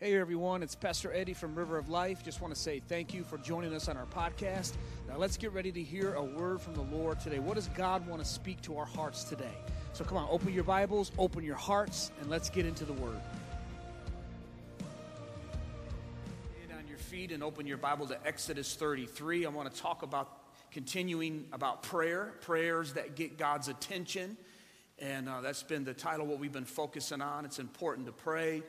Hey everyone, it's Pastor Eddie from River of Life. Just want to say thank you for joining us on our podcast. Now let's get ready to hear a word from the Lord today. What does God want to speak to our hearts today? So come on, open your Bibles, open your hearts, and let's get into the Word. Get on your feet and open your Bible to Exodus 33. I want to talk about continuing about prayer, prayers that get God's attention. And that's been the title, what we've been focusing on. It's important to pray.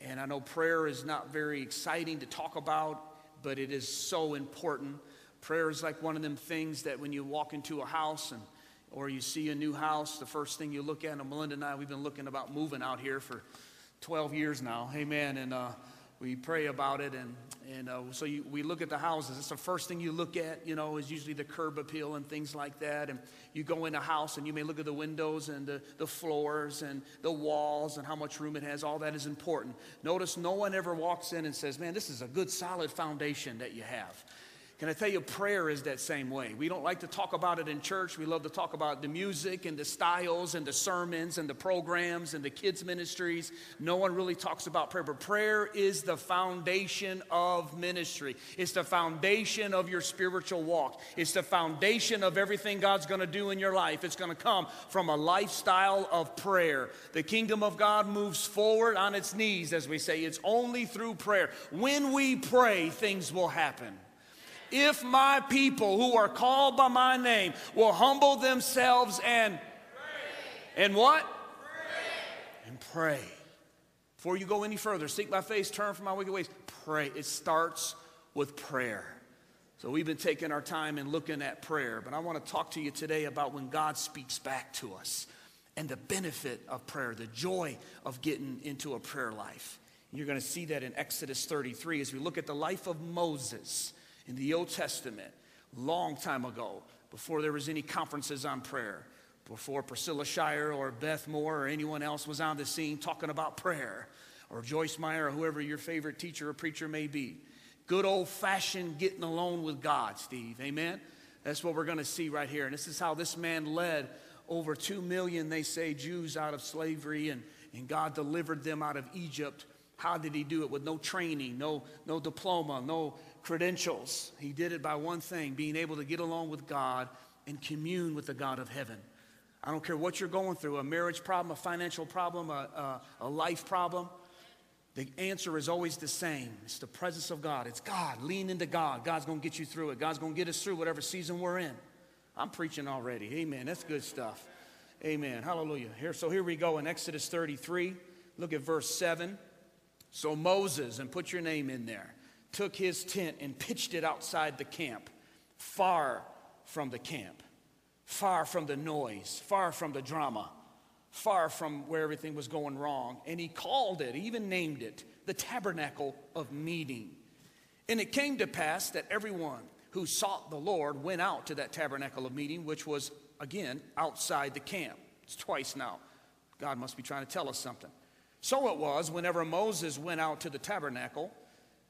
And I know prayer is not very exciting to talk about, but it is so important. Prayer is like one of them things that when you walk into a house or you see a new house, the first thing you look at, and Melinda and I, we've been looking about moving out here for 12 years now, amen, and we pray about it, and so we look at the houses. It's the first thing you look at, you know, is usually the curb appeal and things like that. And you go in a house and you may look at the windows and the floors and the walls and how much room it has. All that is important. Notice no one ever walks in and says, man, this is a good solid foundation that you have. Can I tell you, prayer is that same way. We don't like to talk about it in church. We love to talk about the music and the styles and the sermons and the programs and the kids' ministries. No one really talks about prayer, but prayer is the foundation of ministry. It's the foundation of your spiritual walk. It's the foundation of everything God's going to do in your life. It's going to come from a lifestyle of prayer. The kingdom of God moves forward on its knees, as we say. It's only through prayer. When we pray, things will happen. If my people who are called by my name will humble themselves and pray. And what? Pray. And pray. Before you go any further, seek my face, turn from my wicked ways. Pray. It starts with prayer. So we've been taking our time and looking at prayer. But I want to talk to you today about when God speaks back to us and the benefit of prayer, the joy of getting into a prayer life. And you're going to see that in Exodus 33 as we look at the life of Moses. In the Old Testament, long time ago, before there was any conferences on prayer, before Priscilla Shirer or Beth Moore or anyone else was on the scene talking about prayer, or Joyce Meyer or whoever your favorite teacher or preacher may be. Good old-fashioned getting alone with God, Steve, amen? That's what we're going to see right here. And this is how this man led over 2 million, they say, Jews out of slavery, and God delivered them out of Egypt. How did he do it? With no training, no diploma, no credentials. He did it by one thing, being able to get along with God and commune with the God of heaven. I don't care what you're going through, a marriage problem, a financial problem, a life problem. The answer is always the same. It's the presence of God. It's God. Lean into God. God's going to get you through it. God's going to get us through whatever season we're in. I'm preaching already. Amen. That's good stuff. Amen. Hallelujah. So here we go in Exodus 33. Look at verse 7. So Moses, and put your name in there, took his tent and pitched it outside the camp, far from the camp, far from the noise, far from the drama, far from where everything was going wrong. And he called it, he even named it, the Tabernacle of Meeting. And it came to pass that everyone who sought the Lord went out to that Tabernacle of Meeting, which was, again, outside the camp. It's twice now. God must be trying to tell us something. So it was, whenever Moses went out to the tabernacle,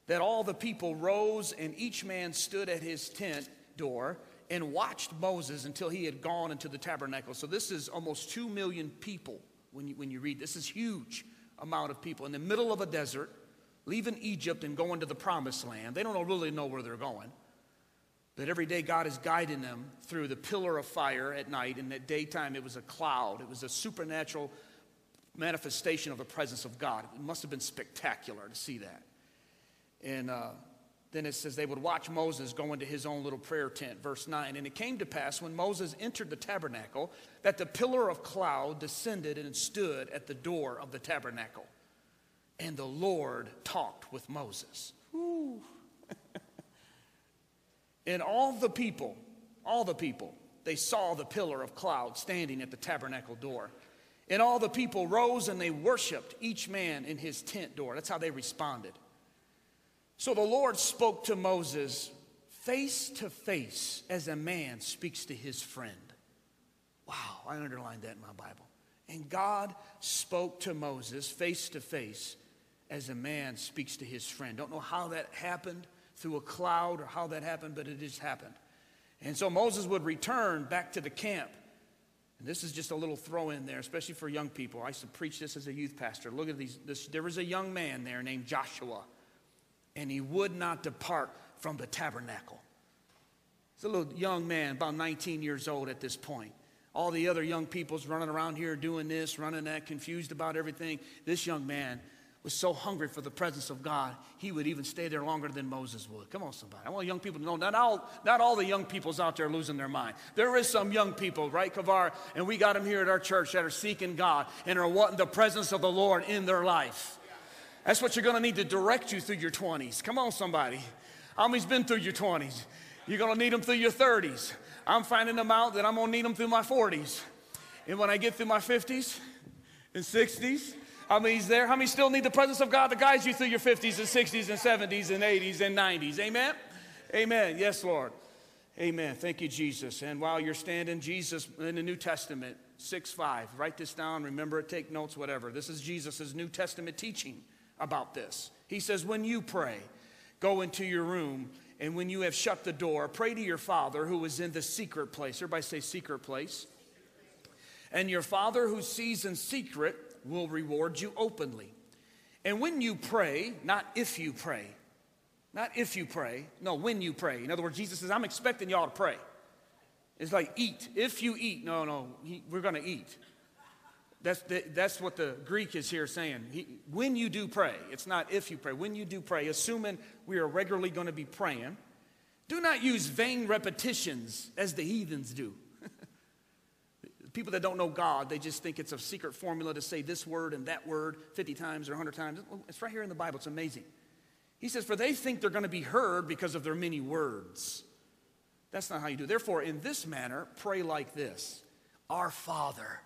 that all the people rose and each man stood at his tent door and watched Moses until he had gone into the tabernacle. So this is almost 2 million people when you read. This is huge amount of people in the middle of a desert, leaving Egypt and going to the promised land. They don't really know where they're going. But every day God is guiding them through the pillar of fire at night, and at daytime it was a cloud. It was a supernatural manifestation of the presence of God. It must have been spectacular to see that. And then it says they would watch Moses go into his own little prayer tent. Verse 9, and it came to pass when Moses entered the tabernacle that the pillar of cloud descended and stood at the door of the tabernacle. And the Lord talked with Moses. Woo. And all the people, they saw the pillar of cloud standing at the tabernacle door. And all the people rose and they worshiped, each man in his tent door. That's how they responded. So the Lord spoke to Moses face to face as a man speaks to his friend. Wow, I underlined that in my Bible. And God spoke to Moses face to face as a man speaks to his friend. Don't know how that happened through a cloud or how that happened, but it just happened. And so Moses would return back to the camp. This is just a little throw in there, especially for young people. I used to preach this as a youth pastor. Look at these. There was a young man there named Joshua, and he would not depart from the tabernacle. It's a little young man, about 19 years old at this point. All the other young people's running around here doing this, running that, confused about everything. This young man was so hungry for the presence of God, he would even stay there longer than Moses would. Come on, somebody. I want young people to know, not all the young people's out there losing their mind. There is some young people, right, Kavar? And we got them here at our church that are seeking God and are wanting the presence of the Lord in their life. That's what you're going to need to direct you through your 20s. Come on, somebody. How many's been through your 20s? You're going to need them through your 30s. I'm finding them out that I'm going to need them through my 40s. And when I get through my 50s and 60s, how many's there? How many still need the presence of God to guide you through your 50s and 60s and 70s and 80s and 90s? Amen? Amen. Yes, Lord. Amen. Thank you, Jesus. And while you're standing, Jesus in the New Testament, 6:5. Write this down, remember it, take notes, whatever. This is Jesus' New Testament teaching about this. He says, when you pray, go into your room, and when you have shut the door, pray to your Father who is in the secret place. Everybody say secret place. And your Father who sees in secret will reward you openly. And when you pray, not if you pray. Not if you pray. No, when you pray. In other words, Jesus says, I'm expecting y'all to pray. It's like eat. If you eat. No, we're going to eat. That's what the Greek is here saying. When you do pray, it's not if you pray. When you do pray, assuming we are regularly going to be praying, do not use vain repetitions as the heathens do. People that don't know God, they just think it's a secret formula to say this word and that word 50 times or 100 times. It's right here in the Bible. It's amazing. He says, for they think they're going to be heard because of their many words. That's not how you do. Therefore, in this manner, pray like this. Our Father,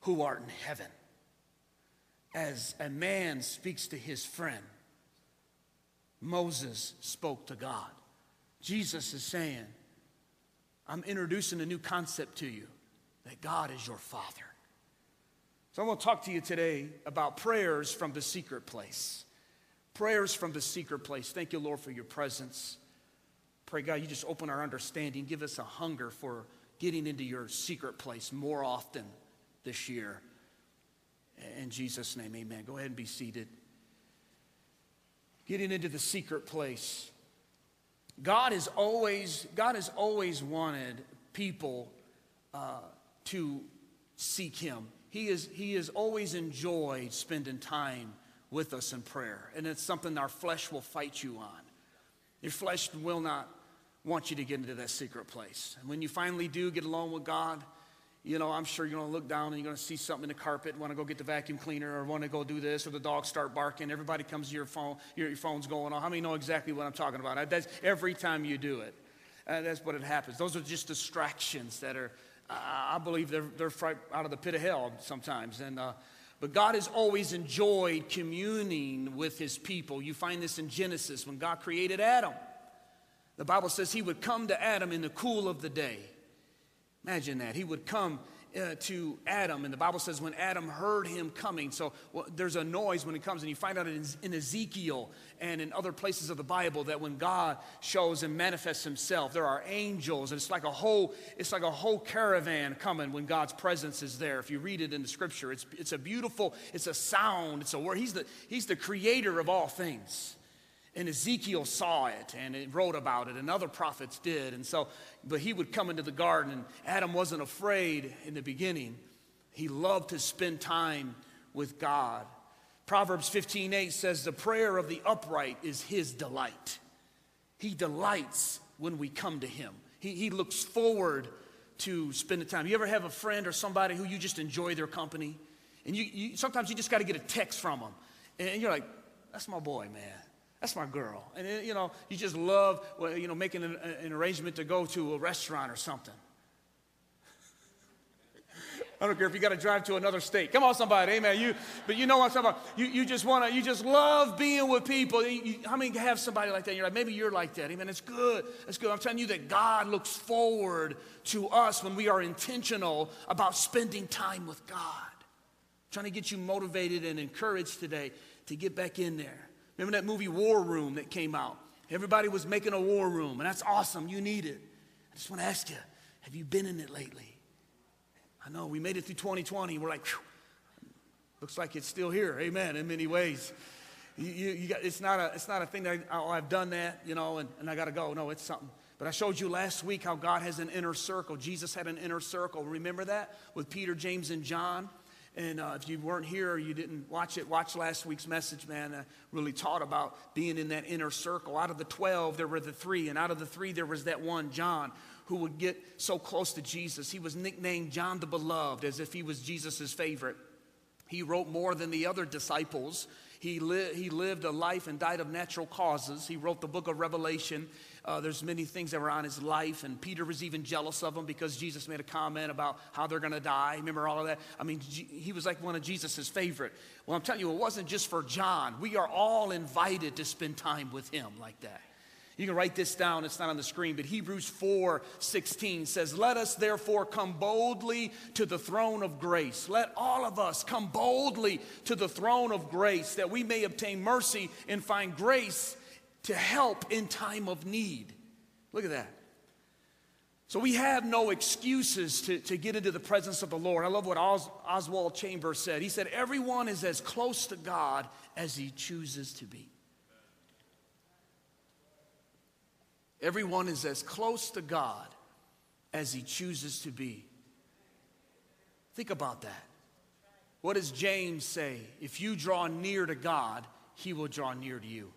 who art in heaven, as a man speaks to his friend, Moses spoke to God. Jesus is saying, I'm introducing a new concept to you, that God is your Father. So I'm going to talk to you today about prayers from the secret place. Prayers from the secret place. Thank you, Lord, for your presence. Pray, God, you just open our understanding. Give us a hunger for getting into your secret place more often this year. In Jesus' name, amen. Go ahead and be seated. Getting into the secret place. God has always wanted people to seek him. He has always enjoyed spending time with us in prayer. And it's something our flesh will fight you on. Your flesh will not want you to get into that secret place. And when you finally do get along with God, you know, I'm sure you're going to look down and you're going to see something in the carpet, want to go get the vacuum cleaner or want to go do this, or the dogs start barking. Everybody comes to your phone, your phone's going on. How many know exactly what I'm talking about? That's every time you do it. That's what it happens. Those are just distractions that are, I believe they're out of the pit of hell sometimes. But God has always enjoyed communing with his people. You find this in Genesis when God created Adam. The Bible says he would come to Adam in the cool of the day. Imagine that. He would come to Adam, and the Bible says when Adam heard him coming. So there's a noise when it comes, and you find out in Ezekiel and in other places of the Bible that when God shows and manifests himself, there are angels, and it's like a whole caravan coming when God's presence is there. If you read it in the scripture, it's a beautiful, it's a sound, it's a word. He's the creator of all things. And Ezekiel saw it and it wrote about it, and other prophets did. But he would come into the garden, and Adam wasn't afraid in the beginning. He loved to spend time with God. Proverbs 15:8 says, the prayer of the upright is his delight. He delights when we come to him. He looks forward to spending time. You ever have a friend or somebody who you just enjoy their company? And you sometimes you just got to get a text from them. And you're like, that's my boy, man. That's my girl. And, you know, you just love, making an arrangement to go to a restaurant or something. I don't care if you got to drive to another state. Come on, somebody. Amen. But you know what I'm talking about. You just love being with people. How many have somebody like that? You're like, maybe you're like that. Amen. It's good. It's good. I'm telling you that God looks forward to us when we are intentional about spending time with God. I'm trying to get you motivated and encouraged today to get back in there. Remember that movie War Room that came out? Everybody was making a war room, and that's awesome. You need it. I just want to ask you, have you been in it lately? I know we made it through 2020. We're like, whew, looks like it's still here. Amen. In many ways, you got, it's not a thing that I've done that, you know, and I got to go. No, it's something. But I showed you last week how God has an inner circle. Jesus had an inner circle. Remember that with Peter, James, and John. And if you weren't here or you didn't watch it, watch last week's message, man. I really taught about being in that inner circle. Out of the 12, there were the 3. And out of the 3, there was that one, John, who would get so close to Jesus. He was nicknamed John the Beloved, as if he was Jesus' favorite. He wrote more than the other disciples. He lived a life and died of natural causes. He wrote the book of Revelation. There's many things that were on his life, and Peter was even jealous of him because Jesus made a comment about how they're going to die. Remember all of that? I mean, he was like one of Jesus' favorite. Well, I'm telling you, it wasn't just for John. We are all invited to spend time with him like that. You can write this down. It's not on the screen, but Hebrews 4:16 says, "Let us therefore come boldly to the throne of grace." Let all of us come boldly to the throne of grace, that we may obtain mercy and find grace to help in time of need. Look at that. So we have no excuses to get into the presence of the Lord. I love what Oswald Chambers said. He said, "Everyone is as close to God as he chooses to be." Everyone is as close to God as he chooses to be. Think about that. What does James say? If you draw near to God, he will draw near to you.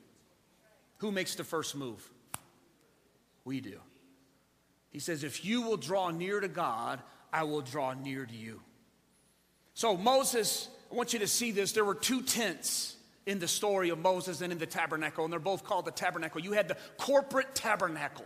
Who makes the first move? We do. He says, if you will draw near to God, I will draw near to you. So Moses, I want you to see this. There were two tents in the story of Moses and in the tabernacle, and they're both called the tabernacle. You had the corporate tabernacle.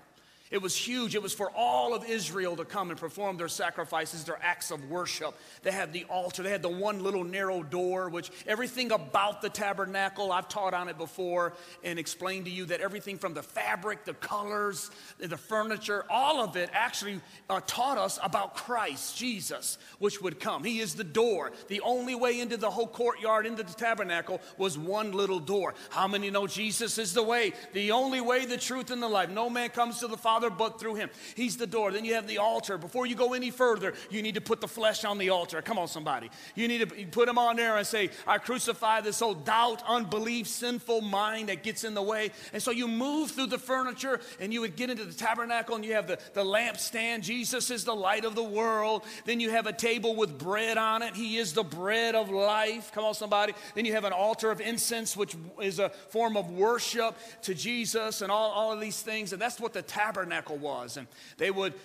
It was huge. It was for all of Israel to come and perform their sacrifices, their acts of worship. They had the altar. They had the one little narrow door, which everything about the tabernacle, I've taught on it before and explained to you that everything from the fabric, the colors, the furniture, all of it actually taught us about Christ, Jesus, which would come. He is the door. The only way into the whole courtyard, into the tabernacle, was one little door. How many know Jesus is the way, the only way, the truth, and the life? No man comes to the Father but through him. He's the door. Then you have the altar. Before you go any further, you need to put the flesh on the altar. Come on, somebody. You need to put him on there and say, I crucify this old doubt, unbelief, sinful mind that gets in the way. And so you move through the furniture, and you would get into the tabernacle, and you have the lampstand. Jesus is the light of the world. Then you have a table with bread on it. He is the bread of life. Come on, somebody. Then you have an altar of incense, which is a form of worship to Jesus, and all of these things. And that's what the tabernacle was. And they would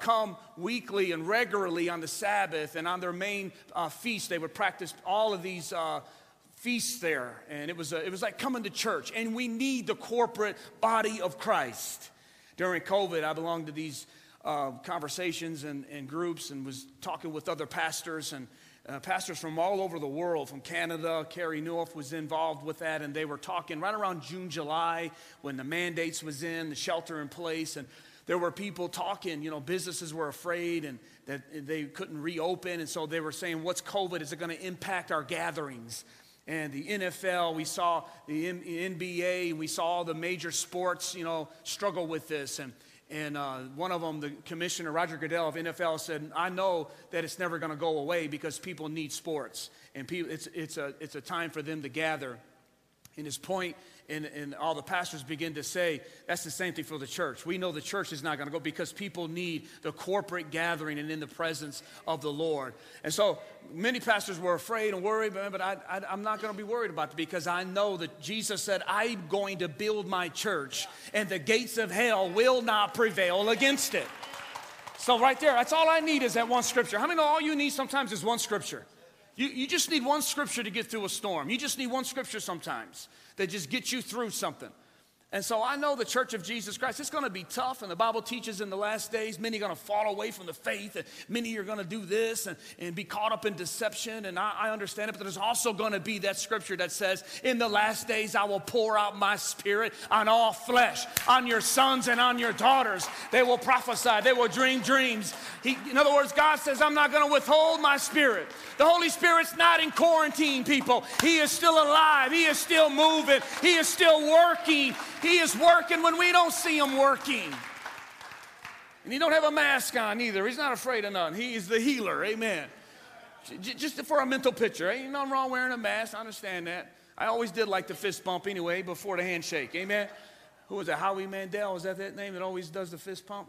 come weekly and regularly on the Sabbath, and on their main feast they would practice all of these feasts there. And it was like coming to church. And we need the corporate body of Christ. During COVID, I belonged to these conversations and groups, and was talking with other pastors and pastors from all over the world, from Canada. Carrie Newhoff was involved with that, and they were talking right around June, July, when the mandates was in, the shelter in place, and there were people talking, you know, businesses were afraid and that they couldn't reopen, and so they were saying, what's COVID? Is it going to impact our gatherings? And the NFL, we saw the NBA, we saw all the major sports, you know, struggle with this. And one of them, the commissioner, Roger Goodell of NFL, said, I know that it's never going to go away because people need sports. And people, it's a time for them to gather. And his point, and all the pastors begin to say, that's the same thing for the church. We know the church is not going to go because people need the corporate gathering and in the presence of the Lord. And so many pastors were afraid and worried, but I'm not going to be worried about it because I know that Jesus said, I'm going to build my church, and the gates of hell will not prevail against it. So right there, that's all I need is that one scripture. How many know all you need sometimes is one scripture? You just need one scripture to get through a storm. You just need one scripture sometimes that just gets you through something. And so I know the church of Jesus Christ, it's going to be tough, and the Bible teaches in the last days many are going to fall away from the faith, and many are going to do this and be caught up in deception, and I understand it, but there's also going to be that scripture that says, in the last days I will pour out my spirit on all flesh, on your sons and on your daughters. They will prophesy. They will dream dreams. In other words, God says, I'm not going to withhold my spirit. The Holy Spirit's not in quarantine, people. He is still alive. He is still moving. He is still working. He is working when we don't see him working. And he don't have a mask on either. He's not afraid of none. He is the healer. Amen. Just for a mental picture. Ain't nothing wrong wearing a mask. I understand that. I always did like the fist bump anyway before the handshake. Amen. Who was that? Howie Mandel. Is that name that always does the fist pump?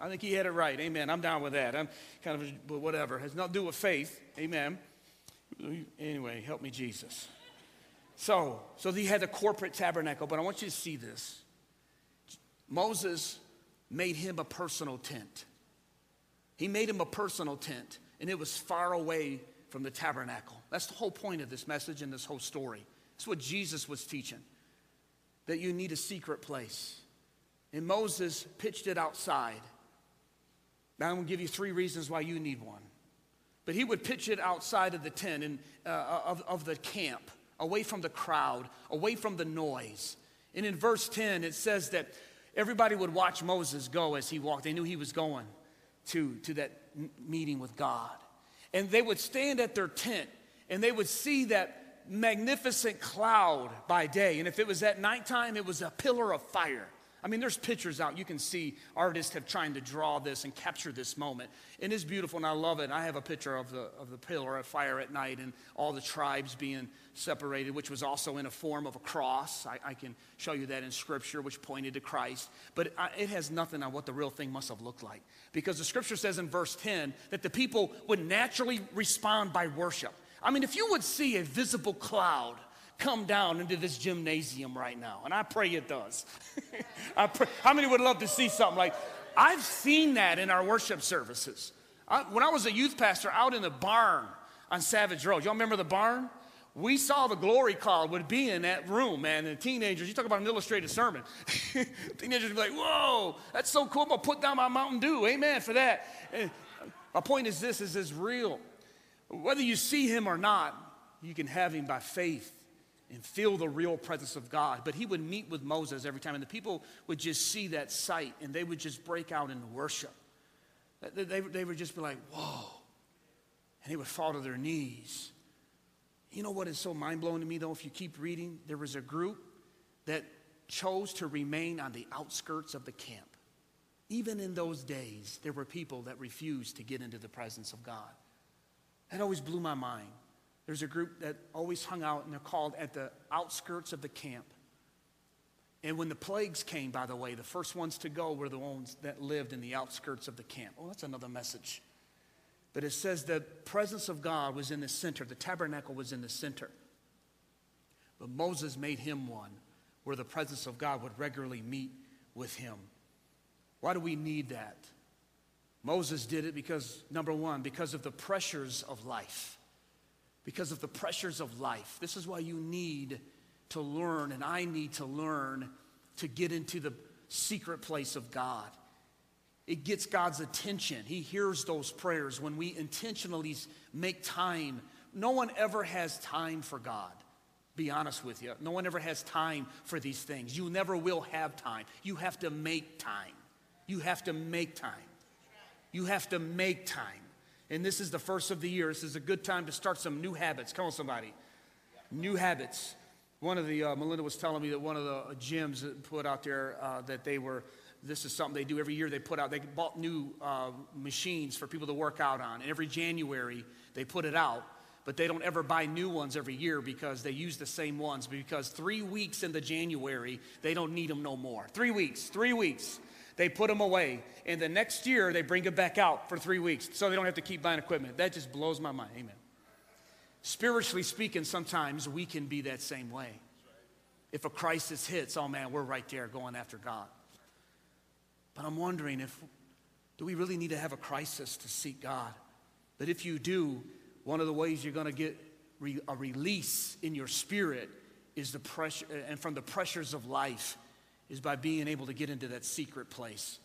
I think he had it right. Amen. I'm down with that. I'm kind of, but whatever. It has nothing to do with faith. Amen. Anyway, help me, Jesus. So he had a corporate tabernacle, but I want you to see this. Moses made him a personal tent. He made him a personal tent, and it was far away from the tabernacle. That's the whole point of this message and this whole story. That's what Jesus was teaching, that you need a secret place. And Moses pitched it outside. Now I'm going to give you three reasons why you need one. But he would pitch it outside of the tent and of the camp, away from the crowd, away from the noise. And in verse 10, it says that everybody would watch Moses go as he walked. They knew he was going to that meeting with God. And they would stand at their tent, and they would see that magnificent cloud by day. And if it was at nighttime, it was a pillar of fire. I mean, there's pictures out. You can see artists have tried to draw this and capture this moment. And it's beautiful, and I love it. I have a picture of the pillar of fire at night and all the tribes being separated, which was also in a form of a cross. I can show you that in Scripture, which pointed to Christ. But it has nothing on what the real thing must have looked like. Because the Scripture says in verse 10 that the people would naturally respond by worship. I mean, if you would see a visible cloud come down into this gymnasium right now, and I pray it does. I pray. How many would love to see something like, I've seen that in our worship services. When I was a youth pastor out in the barn on Savage Road, y'all remember the barn? We saw the glory cloud would be in that room, man. And the teenagers, you talk about an illustrated sermon. Teenagers would be like, whoa, that's so cool. I'm going to put down my Mountain Dew. Amen for that. And my point is this, is it's real. Whether you see him or not, you can have him by faith and feel the real presence of God. But he would meet with Moses every time, and the people would just see that sight, and they would just break out in worship. They would just be like, whoa. And they would fall to their knees. You know what is so mind-blowing to me, though, if you keep reading? There was a group that chose to remain on the outskirts of the camp. Even in those days, there were people that refused to get into the presence of God. That always blew my mind. There's a group that always hung out, and they're called at the outskirts of the camp. And when the plagues came, by the way, the first ones to go were the ones that lived in the outskirts of the camp. Oh, that's another message. But it says the presence of God was in the center. The tabernacle was in the center. But Moses made him one where the presence of God would regularly meet with him. Why do we need that? Moses did it because, number one, because of the pressures of life. Because of the pressures of life. This is why you need to learn, and I need to learn, to get into the secret place of God. It gets God's attention. He hears those prayers when we intentionally make time. No one ever has time for God. Be honest with you. No one ever has time for these things. You never will have time. You have to make time. You have to make time. You have to make time. And this is the first of the year. This is a good time to start some new habits. Come on, somebody. New habits. One of the, Melinda was telling me that one of the gyms put out there that they were, this is something they do every year. They put out, they bought new machines for people to work out on. And every January they put it out. But they don't ever buy new ones every year because they use the same ones. Because 3 weeks into January, they don't need them no more. 3 weeks. They put them away, and the next year they bring it back out for 3 weeks so they don't have to keep buying equipment. That just blows my mind. Amen. Spiritually speaking, sometimes we can be that same way. If a crisis hits, oh man, we're right there going after God. But I'm wondering, do we really need to have a crisis to seek God? But if you do, one of the ways you're going to get a release in your spirit is the pressure, and from the pressures of life, is by being able to get into that secret place.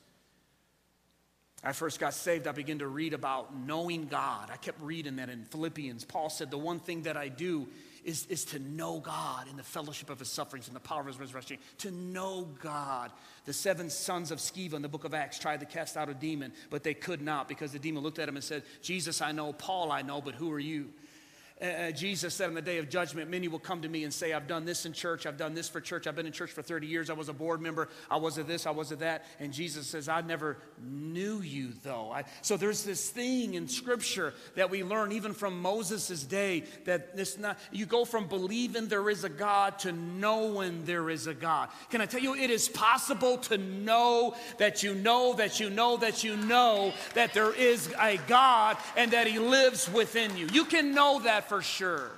I first got saved, I began to read about knowing God. I kept reading that in Philippians. Paul said, the one thing that I do is to know God in the fellowship of his sufferings and the power of his resurrection. To know God. The 7 sons of Sceva in the book of Acts tried to cast out a demon, but they could not because the demon looked at him and said, Jesus I know, Paul I know, but who are you? Jesus said on the day of judgment, many will come to me and say, I've done this in church, I've done this for church, I've been in church for 30 years, I was a board member, I was at this, I was at that. And Jesus says, I never knew you though. So there's this thing in Scripture that we learn even from Moses' day, that it's not, you go from believing there is a God to knowing there is a God. Can I tell you, it is possible to know that you know that you know that you know that there is a God and that He lives within you. You can know that for sure.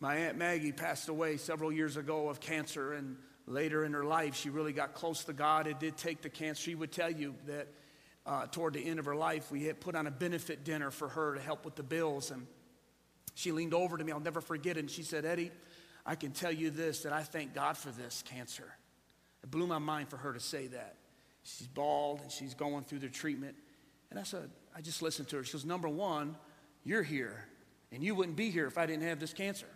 My Aunt Maggie passed away several years ago of cancer, and later in her life she really got close to God. It did take the cancer. She would tell you that toward the end of her life we had put on a benefit dinner for her to help with the bills, and she leaned over to me, I'll never forget it, and she said, Eddie, I can tell you this, that I thank God for this cancer. It blew my mind for her to say that. She's bald and she's going through the treatment, and I said, I just listened to her. She goes, number one, you're here, and you wouldn't be here if I didn't have this cancer.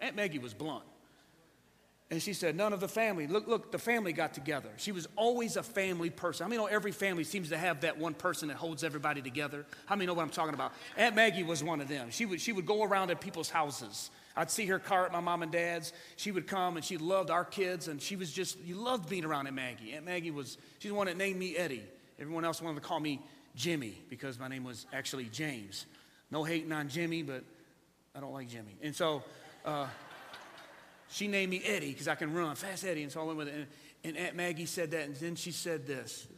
Aunt Maggie was blunt. And she said, none of the family. Look, the family got together. She was always a family person. How many know every family seems to have that one person that holds everybody together? How many know what I'm talking about? Aunt Maggie was one of them. She would go around at people's houses. I'd see her car at my mom and dad's. She would come, and she loved our kids, and she was just, you loved being around Aunt Maggie. Aunt Maggie was, she's the one that named me Eddie. Everyone else wanted to call me Jimmy because my name was actually James. No hating on Jimmy, but I don't like Jimmy. And so she named me Eddie because I can run fast, Eddie. And so I went with it. And Aunt Maggie said that, and then she said this.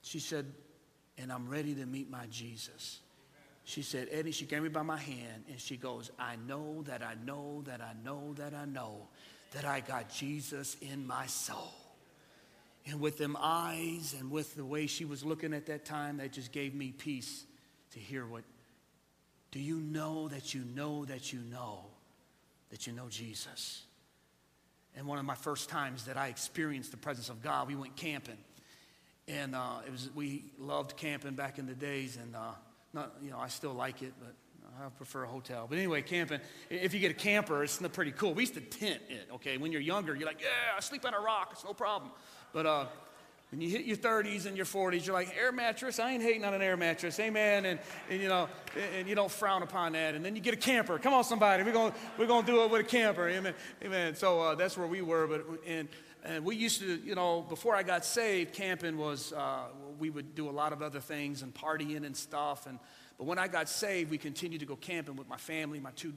She said, and I'm ready to meet my Jesus. She said, Eddie, she gave me by my hand, and she goes, I know that I know that I know that I know that I got Jesus in my soul. And with them eyes and with the way she was looking at that time, that just gave me peace to hear what. Do you know that you know that you know that you know Jesus? And one of my first times that I experienced the presence of God, we went camping, and we loved camping back in the days, and I still like it, but I prefer a hotel. But anyway, camping, if you get a camper, it's pretty cool. We used to tent it, okay? When you're younger, you're like, yeah, I sleep on a rock, it's no problem. But when you hit your 30s and your 40s, you're like, air mattress, I ain't hating on an air mattress, amen, and you don't frown upon that. And then you get a camper. Come on, somebody, we're gonna do it with a camper, amen. So that's where we were, and we used to, before I got saved, camping was, we would do a lot of other things and partying and stuff, but when I got saved, we continued to go camping with my family. My two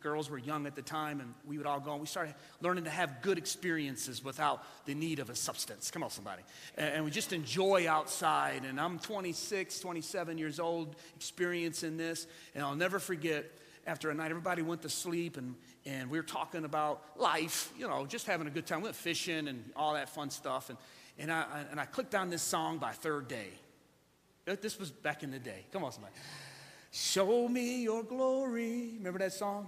girls were young at the time, and we would all go, and we started learning to have good experiences without the need of a substance. Come on, somebody. And we just enjoy outside, and I'm 26, 27 years old experiencing this, and I'll never forget, after a night, everybody went to sleep, and we were talking about life, just having a good time. We went fishing and all that fun stuff, and I clicked on this song by Third Day. This was back in the day. Come on, somebody. Show me your glory. Remember that song?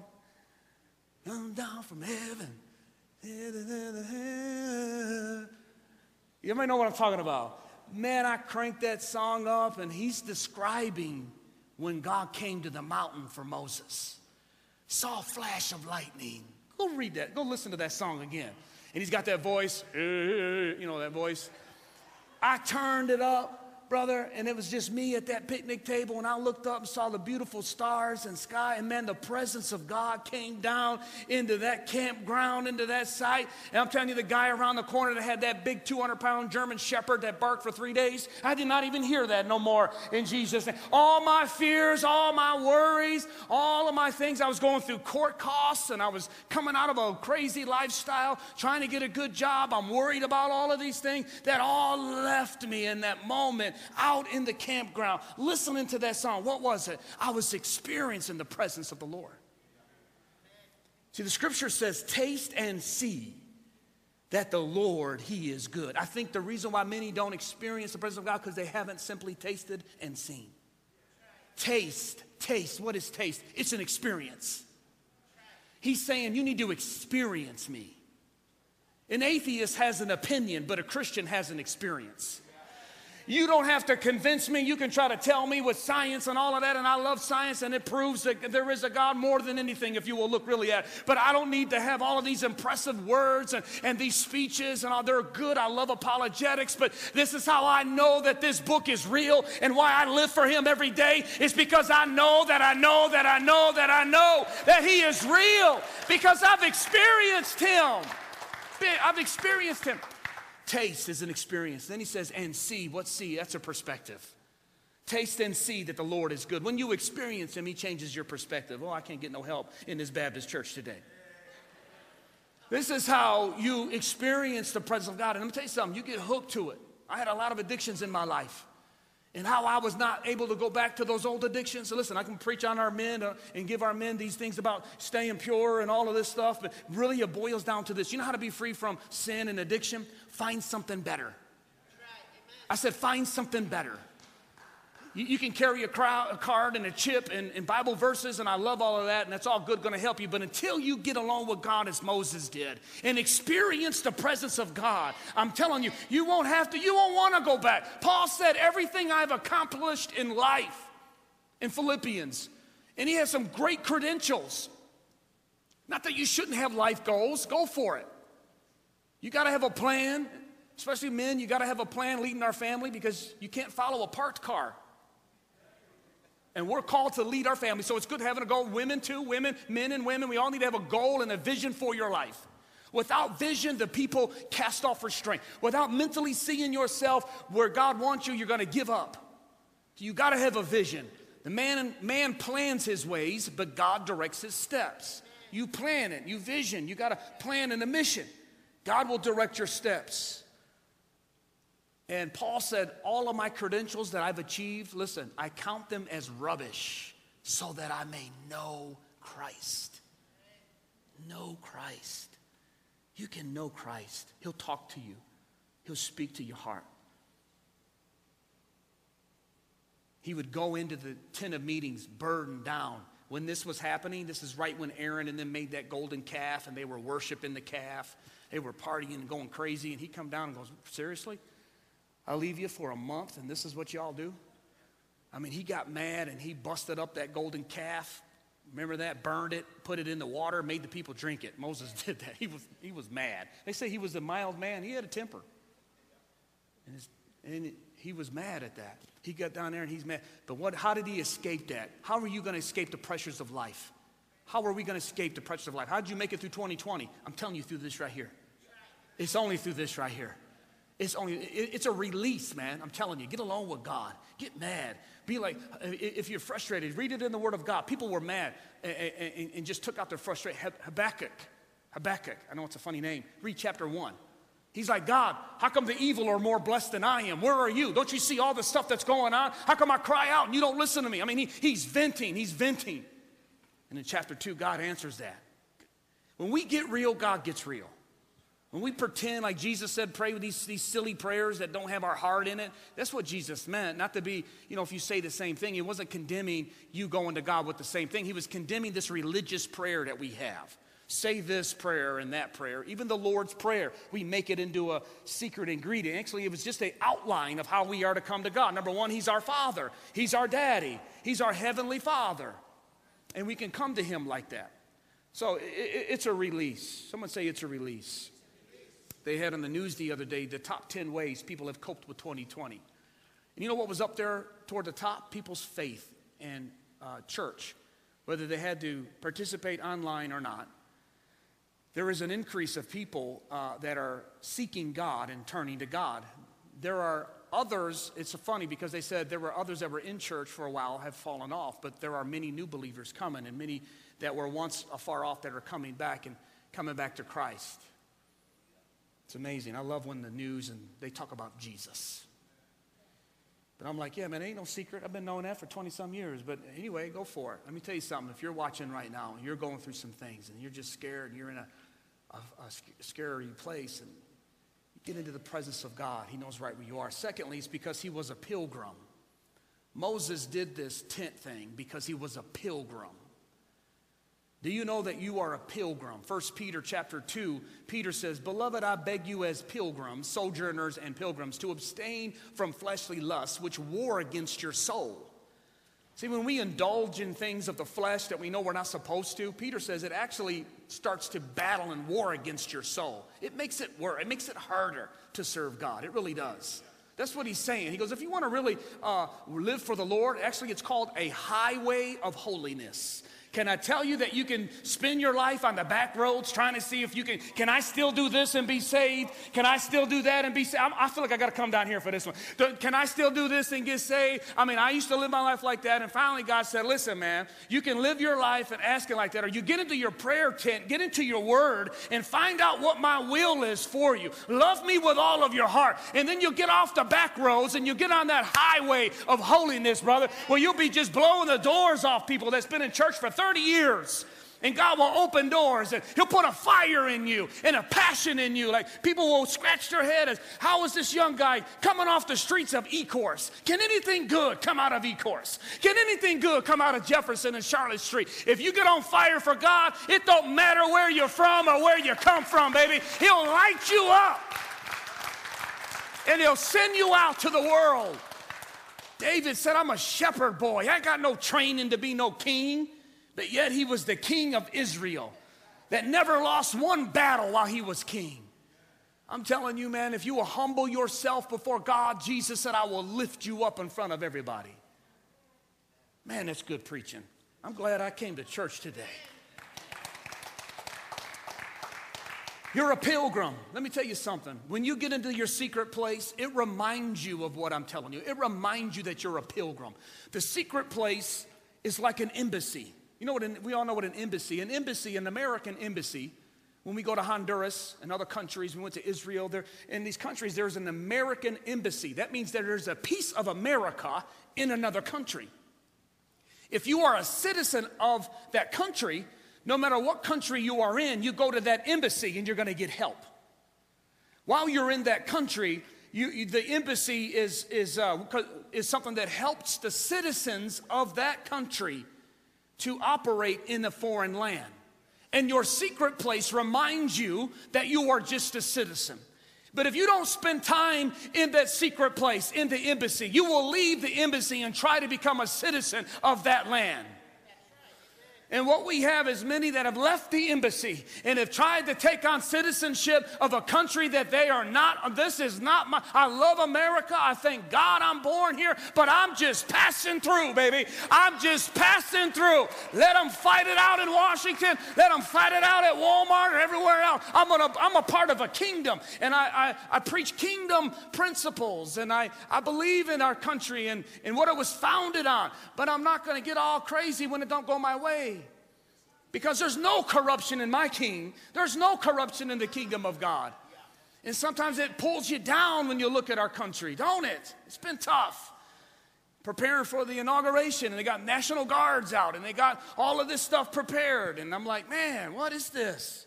Come down from heaven. You might know what I'm talking about. Man, I cranked that song up, and he's describing when God came to the mountain for Moses. Saw a flash of lightning. Go read that. Go listen to that song again. And he's got that voice. That voice. I turned it up, brother, and it was just me at that picnic table, and I looked up and saw the beautiful stars and sky, and man, the presence of God came down into that campground, into that site. And I'm telling you, the guy around the corner that had that big 200-pound German shepherd that barked for 3 days, I did not even hear that no more in Jesus' name. All my fears, all my worries, all of my things, I was going through court costs, and I was coming out of a crazy lifestyle, trying to get a good job. I'm worried about all of these things. That all left me in that moment, out in the campground, listening to that song. What was it? I was experiencing the presence of the Lord. See, the Scripture says, taste and see that the Lord, He is good. I think the reason why many don't experience the presence of God because they haven't simply tasted and seen. Taste. What is taste? It's an experience. He's saying, you need to experience me. An atheist has an opinion, but a Christian has an experience. You don't have to convince me. You can try to tell me with science and all of that, and I love science, and it proves that there is a God more than anything if you will look really at it. But I don't need to have all of these impressive words and these speeches, and all. They're good. I love apologetics, but this is how I know that this book is real, and why I live for him every day is because I know that I know that I know that I know that he is real, because I've experienced him. I've experienced him. Taste is an experience. Then he says, and see. What's see? That's a perspective. Taste and see that the Lord is good. When you experience him, he changes your perspective. Oh, I can't get no help in this Baptist church today. This is how you experience the presence of God. And let me tell you something, you get hooked to it. I had a lot of addictions in my life, and how I was not able to go back to those old addictions. So listen, I can preach on our men and give our men these things about staying pure and all of this stuff, but really it boils down to this. You know how to be free from sin and addiction? Find something better. I said, find something better. You can carry a card and a chip and Bible verses, and I love all of that, and that's all good, going to help you. But until you get along with God as Moses did and experience the presence of God, I'm telling you, you won't want to go back. Paul said, everything I've accomplished in life, in Philippians, and he has some great credentials. Not that you shouldn't have life goals. Go for it. You got to have a plan, especially men. You got to have a plan leading our family, because you can't follow a parked car. And we're called to lead our family, so it's good having a goal. Women too, men and women, we all need to have a goal and a vision for your life. Without vision, the people cast off restraint. Without mentally seeing yourself where God wants you, you're going to give up. You got to have a vision. The man plans his ways, but God directs his steps. You plan it, you vision, you got to plan and a mission. God will direct your steps. And Paul said, all of my credentials that I've achieved, listen, I count them as rubbish so that I may know Christ. Know Christ. You can know Christ. He'll talk to you. He'll speak to your heart. He would go into the tent of meetings burdened down. When this was happening, this is right when Aaron and them made that golden calf, and they were worshiping the calf. They were partying and going crazy, and he come down and goes, seriously? I'll leave you for a month, and this is what y'all do? I mean, he got mad, and he busted up that golden calf. Remember that? Burned it, put it in the water, made the people drink it. Moses did that. He was mad. They say he was a mild man. He had a temper. And he was mad at that. He got down there, and he's mad. But how did he escape that? How are you going to escape the pressures of life? How are we going to escape the pressures of life? How did you make it through 2020? I'm telling you, through this right here. It's only through this right here. It's a release, man. I'm telling you, get along with God. Get mad. Be like, if you're frustrated, read it in the Word of God. People were mad and just took out their frustration. Habakkuk, I know it's a funny name. Read chapter 1. He's like, God, how come the evil are more blessed than I am? Where are you? Don't you see all the stuff that's going on? How come I cry out and you don't listen to me? I mean, he's venting. And in chapter 2, God answers that. When we get real, God gets real. When we pretend, like Jesus said, pray with these silly prayers that don't have our heart in it, that's what Jesus meant. Not to be, if you say the same thing, he wasn't condemning you going to God with the same thing. He was condemning this religious prayer that we have. Say this prayer and that prayer. Even the Lord's Prayer, we make it into a secret ingredient. Actually, it was just an outline of how we are to come to God. Number one, he's our Father. He's our Daddy. He's our Heavenly Father. And we can come to him like that. So it's a release. Someone say it's a release. They had on the news the other day the top 10 ways people have coped with 2020. And you know what was up there toward the top? People's faith and church, whether they had to participate online or not. There is an increase of people that are seeking God and turning to God. There are others, it's funny because they said there were others that were in church for a while have fallen off, but there are many new believers coming, and many that were once afar off that are coming back and coming back to Christ. It's amazing. I love when the news and they talk about Jesus. But I'm like, yeah, man, it ain't no secret. I've been knowing that for 20-some years. But anyway, go for it. Let me tell you something. If you're watching right now and you're going through some things and you're just scared and you're in a scary place, and you get into the presence of God, he knows right where you are. Secondly, it's because he was a pilgrim. Moses did this tent thing because he was a pilgrim. Do you know that you are a pilgrim? 1 Peter chapter 2, Peter says, "Beloved, I beg you as pilgrims, sojourners and pilgrims, to abstain from fleshly lusts which war against your soul." See, when we indulge in things of the flesh that we know we're not supposed to, Peter says it actually starts to battle and war against your soul. It makes it worse. It makes it harder to serve God. It really does. That's what he's saying. He goes, if you want to really live for the Lord, actually it's called a highway of holiness. Can I tell you that you can spend your life on the back roads trying to see if you can I still do this and be saved? Can I still do that and be saved? I feel like I got to come down here for this one. Can I still do this and get saved? I mean, I used to live my life like that, and finally God said, listen, man, you can live your life and ask it like that, or you get into your prayer tent, get into your word, and find out what my will is for you. Love me with all of your heart, and then you'll get off the back roads and you'll get on that highway of holiness, brother, where you'll be just blowing the doors off people that's been in church for 30 years, and God will open doors, and he'll put a fire in you and a passion in you. Like, people will scratch their head as, how is this young guy coming off the streets of Ecorse? Can anything good come out of Ecorse? Can anything good come out of Jefferson and Charlotte Street? If you get on fire for God, it don't matter where you're from or where you come from, baby. He'll light you up, and he'll send you out to the world. David said, I'm a shepherd boy. I ain't got no training to be no king. But yet he was the king of Israel that never lost one battle while he was king. I'm telling you, man, if you will humble yourself before God, Jesus said, I will lift you up in front of everybody. Man, that's good preaching. I'm glad I came to church today. You're a pilgrim. Let me tell you something. When you get into your secret place, it reminds you of what I'm telling you. It reminds you that you're a pilgrim. The secret place is like an embassy. You know what, we all know what an embassy, an American embassy, when we go to Honduras and other countries, we went to Israel, in these countries there's an American embassy. That means that there's a piece of America in another country. If you are a citizen of that country, no matter what country you are in, you go to that embassy and you're going to get help. While you're in that country, the embassy is something that helps the citizens of that country to operate in a foreign land. And your secret place reminds you that you are just a citizen. But if you don't spend time in that secret place, in the embassy, you will leave the embassy and try to become a citizen of that land. And what we have is many that have left the embassy and have tried to take on citizenship of a country that they are not. This is not my, I love America. I thank God I'm born here, but I'm just passing through, baby. I'm just passing through. Let them fight it out in Washington. Let them fight it out at Walmart or everywhere else. I'm a part of a kingdom, and I preach kingdom principles, and I believe in our country and what it was founded on, but I'm not going to get all crazy when it don't go my way. Because there's no corruption in my king. There's no corruption in the kingdom of God. And sometimes it pulls you down when you look at our country, don't it? It's been tough. Preparing for the inauguration, and they got National Guards out, and they got all of this stuff prepared. And I'm like, man, what is this?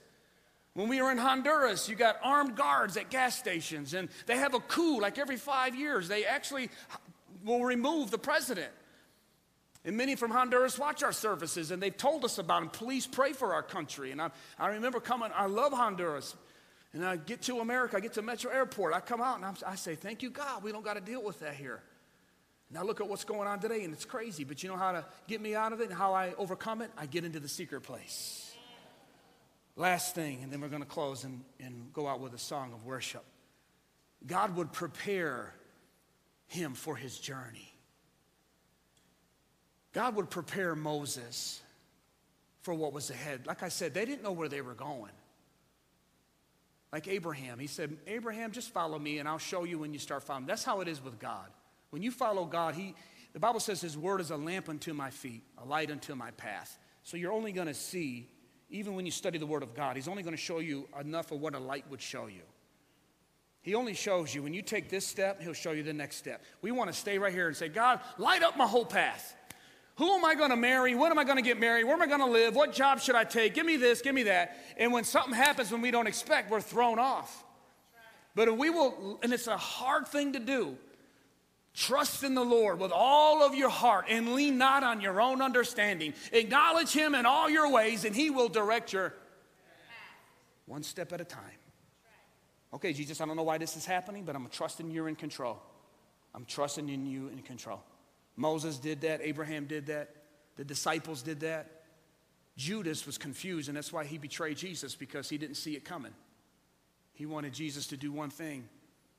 When we were in Honduras, you got armed guards at gas stations, and they have a coup like every 5 years. They actually will remove the president. And many from Honduras watch our services, and they've told us about them. Please pray for our country. And I remember coming, I love Honduras. And I get to America, I get to Metro Airport. I come out, and I say, thank you, God. We don't got to deal with that here. Now look at what's going on today, and it's crazy. But you know how to get me out of it and how I overcome it? I get into the secret place. Last thing, and then we're going to close and go out with a song of worship. God would prepare him for his journey. God would prepare Moses for what was ahead. Like I said, they didn't know where they were going. Like Abraham, he said, Abraham, just follow me and I'll show you when you start following. That's how it is with God. When you follow God, the Bible says his word is a lamp unto my feet, a light unto my path. So you're only going to see, even when you study the word of God, he's only going to show you enough of what a light would show you. He only shows you, when you take this step, he'll show you the next step. We want to stay right here and say, God, light up my whole path. Who am I going to marry? When am I going to get married? Where am I going to live? What job should I take? Give me this, give me that. And when something happens when we don't expect, we're thrown off. But if we will, and it's a hard thing to do, Trust in the Lord with all of your heart and lean not on your own understanding. Acknowledge him in all your ways and he will direct your path. One step at a time. Okay, Jesus, I don't know why this is happening, but I'm trusting you're in control. I'm trusting in you in control. Moses did that. Abraham did that. The disciples did that. Judas was confused, and that's why he betrayed Jesus, because he didn't see it coming. He wanted Jesus to do one thing.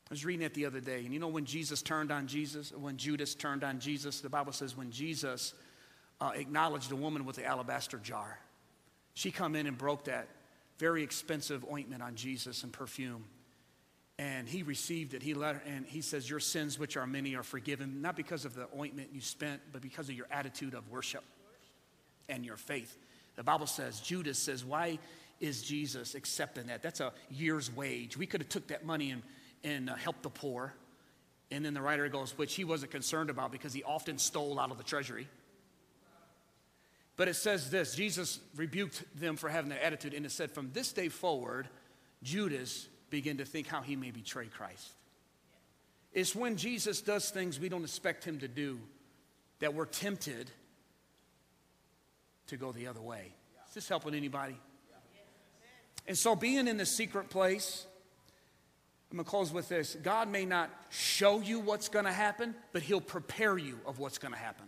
I was reading it the other day, and you know when when Judas turned on Jesus, the Bible says when Jesus acknowledged the woman with the alabaster jar. She come in and broke that very expensive ointment on Jesus and perfume. And he received it. He let her, and he says, your sins, which are many, are forgiven, not because of the ointment you spent, but because of your attitude of worship and your faith. The Bible says, Judas says, why is Jesus accepting that? That's a year's wage. We could have took that money and helped the poor. And then the writer goes, which he wasn't concerned about because he often stole out of the treasury. But it says this, Jesus rebuked them for having that attitude, and it said, from this day forward, Judas begin to think how he may betray Christ. It's when Jesus does things we don't expect him to do that we're tempted to go the other way. Is this helping anybody? And so being in the secret place, I'm going to close with this. God may not show you what's going to happen, but he'll prepare you of what's going to happen.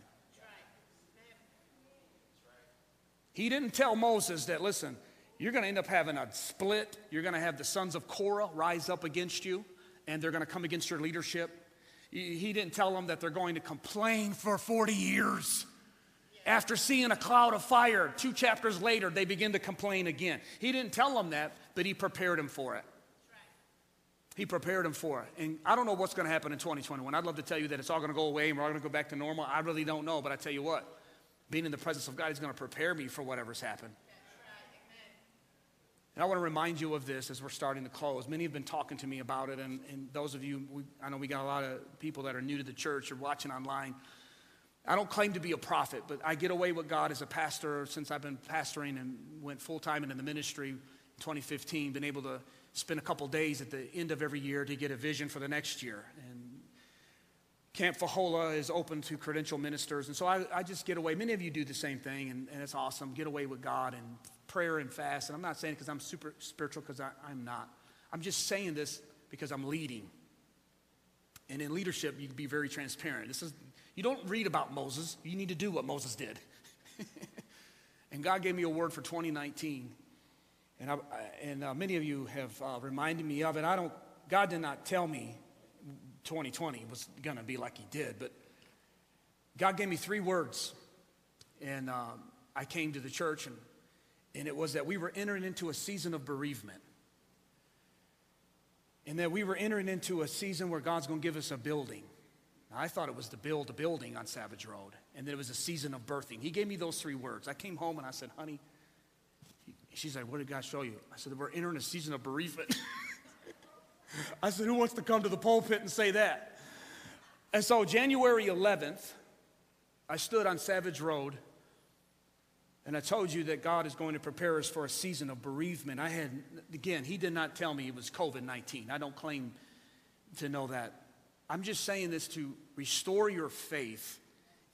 He didn't tell Moses that, listen, you're going to end up having a split. You're going to have the sons of Korah rise up against you, and they're going to come against your leadership. He didn't tell them that they're going to complain for 40 years. After seeing a cloud of fire, 2 chapters later, they begin to complain again. He didn't tell them that, but he prepared them for it. He prepared them for it. And I don't know what's going to happen in 2021. I'd love to tell you that it's all going to go away and we're all going to go back to normal. I really don't know, but I tell you what, being in the presence of God is going to prepare me for whatever's happened. And I want to remind you of this as we're starting to close. Many have been talking to me about it, and those of you, I know we got a lot of people that are new to the church or watching online. I don't claim to be a prophet, but I get away with God as a pastor since I've been pastoring and went full-time into the ministry in 2015, been able to spend a couple days at the end of every year to get a vision for the next year. And Camp Fajola is open to credentialed ministers, and so I just get away. Many of you do the same thing, and it's awesome. Get away with God and prayer and fast. And I'm not saying because I'm super spiritual, because I'm not. I'm just saying this because I'm leading. And in leadership, you can be very transparent. You don't read about Moses. You need to do what Moses did. And God gave me a word for 2019. And many of you have reminded me of it. God did not tell me 2020 was going to be like he did. But God gave me 3 words. And I came to the church and it was that we were entering into a season of bereavement. And that we were entering into a season where God's going to give us a building. Now, I thought it was to build a building on Savage Road. And that it was a season of birthing. He gave me those 3 words. I came home and I said, honey, she's like, what did God show you? I said, we're entering a season of bereavement. I said, who wants to come to the pulpit and say that? And so January 11th, I stood on Savage Road. And I told you that God is going to prepare us for a season of bereavement. He did not tell me it was COVID-19. I don't claim to know that. I'm just saying this to restore your faith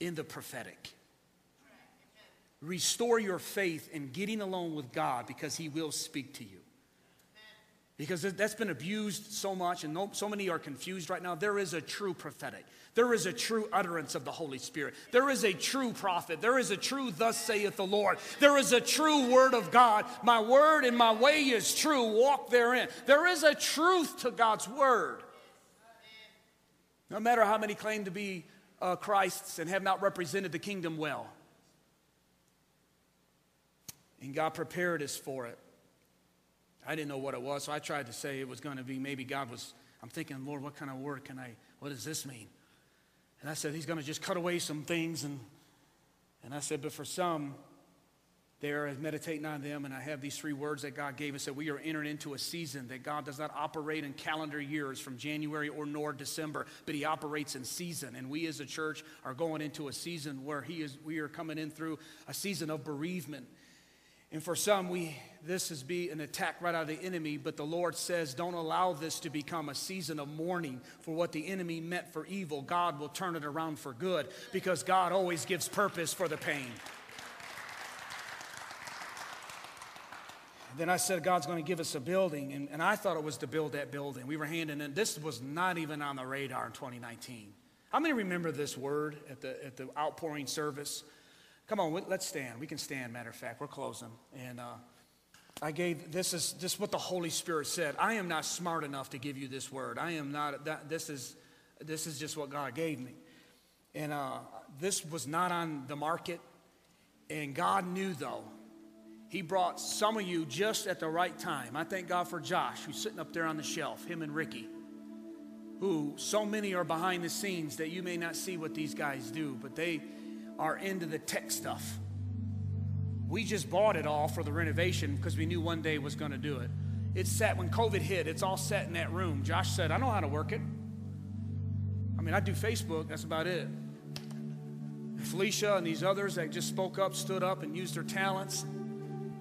in the prophetic. Restore your faith in getting alone with God, because he will speak to you. Because that's been abused so much, and so many are confused right now. There is a true prophetic. There is a true utterance of the Holy Spirit. There is a true prophet. There is a true thus saith the Lord. There is a true word of God. My word and my way is true. Walk therein. There is a truth to God's word. No matter how many claim to be Christ's and have not represented the kingdom well. And God prepared us for it. I didn't know what it was, so I tried to say it was going to be, maybe God was, I'm thinking, Lord, what kind of word can I, what does this mean? And I said, he's going to just cut away some things. And I said, but for some, they're meditating on them. And I have these 3 words that God gave us, that we are entering into a season that God does not operate in calendar years from January or nor December, but he operates in season. And we as a church are going into a season where we are coming in through a season of bereavement. And for some, this is be an attack right out of the enemy, but the Lord says, don't allow this to become a season of mourning for what the enemy meant for evil. God will turn it around for good, because God always gives purpose for the pain. Then I said, God's going to give us a building, and I thought it was to build that building. We were handing in, this was not even on the radar in 2019. How many remember this word at the outpouring service? Come on, let's stand. We can stand, matter of fact. We're closing. And this is what the Holy Spirit said. I am not smart enough to give you this word. I am not, this is just what God gave me. And this was not on the market. And God knew, though. He brought some of you just at the right time. I thank God for Josh, who's sitting up there on the shelf, him and Ricky, who so many are behind the scenes that you may not see what these guys do, but they are into the tech stuff. We just bought it all for the renovation because we knew one day was going to do it. It sat, when COVID hit, it's all sat in that room. Josh said, I know how to work it. I mean, I do Facebook, that's about it. Felicia and these others that just spoke up, stood up, and used their talents.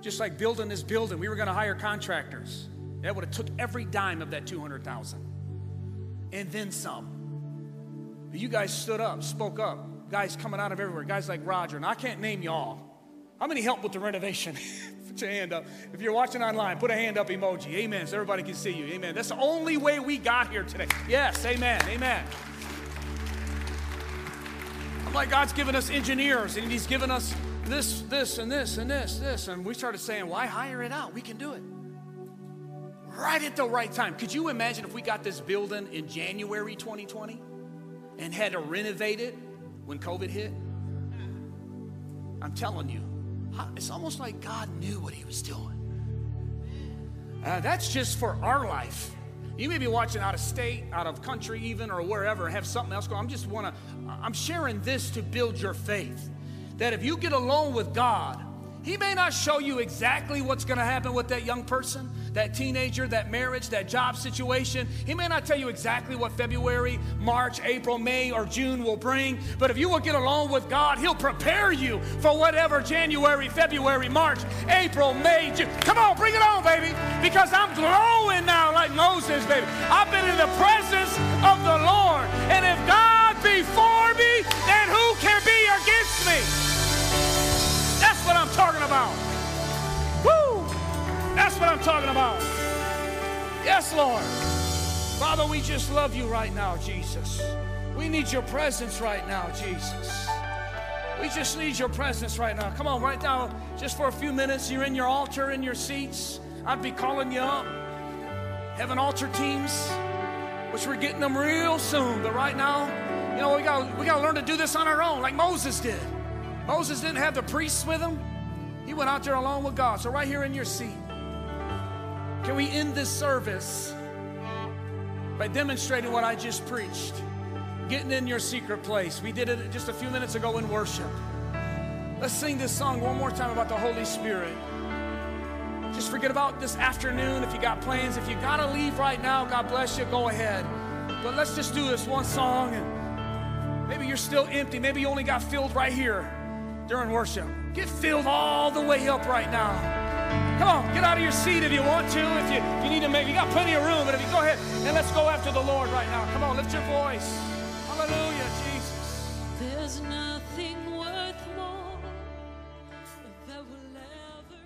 Just like building this building, we were going to hire contractors. That would have took every dime of that $200,000. And then some. But you guys stood up, spoke up. Guys coming out of everywhere, guys like Roger, and I can't name y'all. How many helped with the renovation? Put your hand up. If you're watching online, put a hand up emoji. Amen, so everybody can see you. Amen. That's the only way we got here today. Yes, amen, amen. I'm like, God's given us engineers, and he's given us this. And we started saying, why hire it out? We can do it. Right at the right time. Could you imagine if we got this building in January 2020 and had to renovate it? When COVID hit, I'm telling you, it's almost like God knew what he was doing. That's just for our life. You may be watching out of state, out of country even, or wherever, and have something else going. I'm sharing this to build your faith. That if you get alone with God, he may not show you exactly what's going to happen with that young person, that teenager, that marriage, that job situation. He may not tell you exactly what February, March, April, May, or June will bring, but if you will get along with God, he'll prepare you for whatever January, February, March, April, May, June. Come on, bring it on, baby, because I'm glowing now like Moses, baby. I've been in the presence of the Lord, and if God be for me, then who can be against me? That's what I'm talking about. That's what I'm talking about. Yes, Lord. Father, we just love you right now, Jesus. We need your presence right now, Jesus. We just need your presence right now. Come on, right now, just for a few minutes, you're in your altar, in your seats. I'd be calling you up. Having altar teams, which we're getting them real soon. But right now, you know, we got to learn to do this on our own, like Moses did. Moses didn't have the priests with him. He went out there alone with God. So right here in your seat, can we end this service by demonstrating what I just preached? Getting in your secret place. We did it just a few minutes ago in worship. Let's sing this song one more time about the Holy Spirit. Just forget about this afternoon. If you got plans, if you gotta leave right now, God bless you, go ahead. But let's just do this one song. And maybe you're still empty. Maybe you only got filled right here during worship. Get filled all the way up right now. Come on, get out of your seat if you want to. If you need to make, you got plenty of room. But if you go ahead and let's go after the Lord right now. Come on, lift your voice. Hallelujah, Jesus. There's nothing worth more that will ever.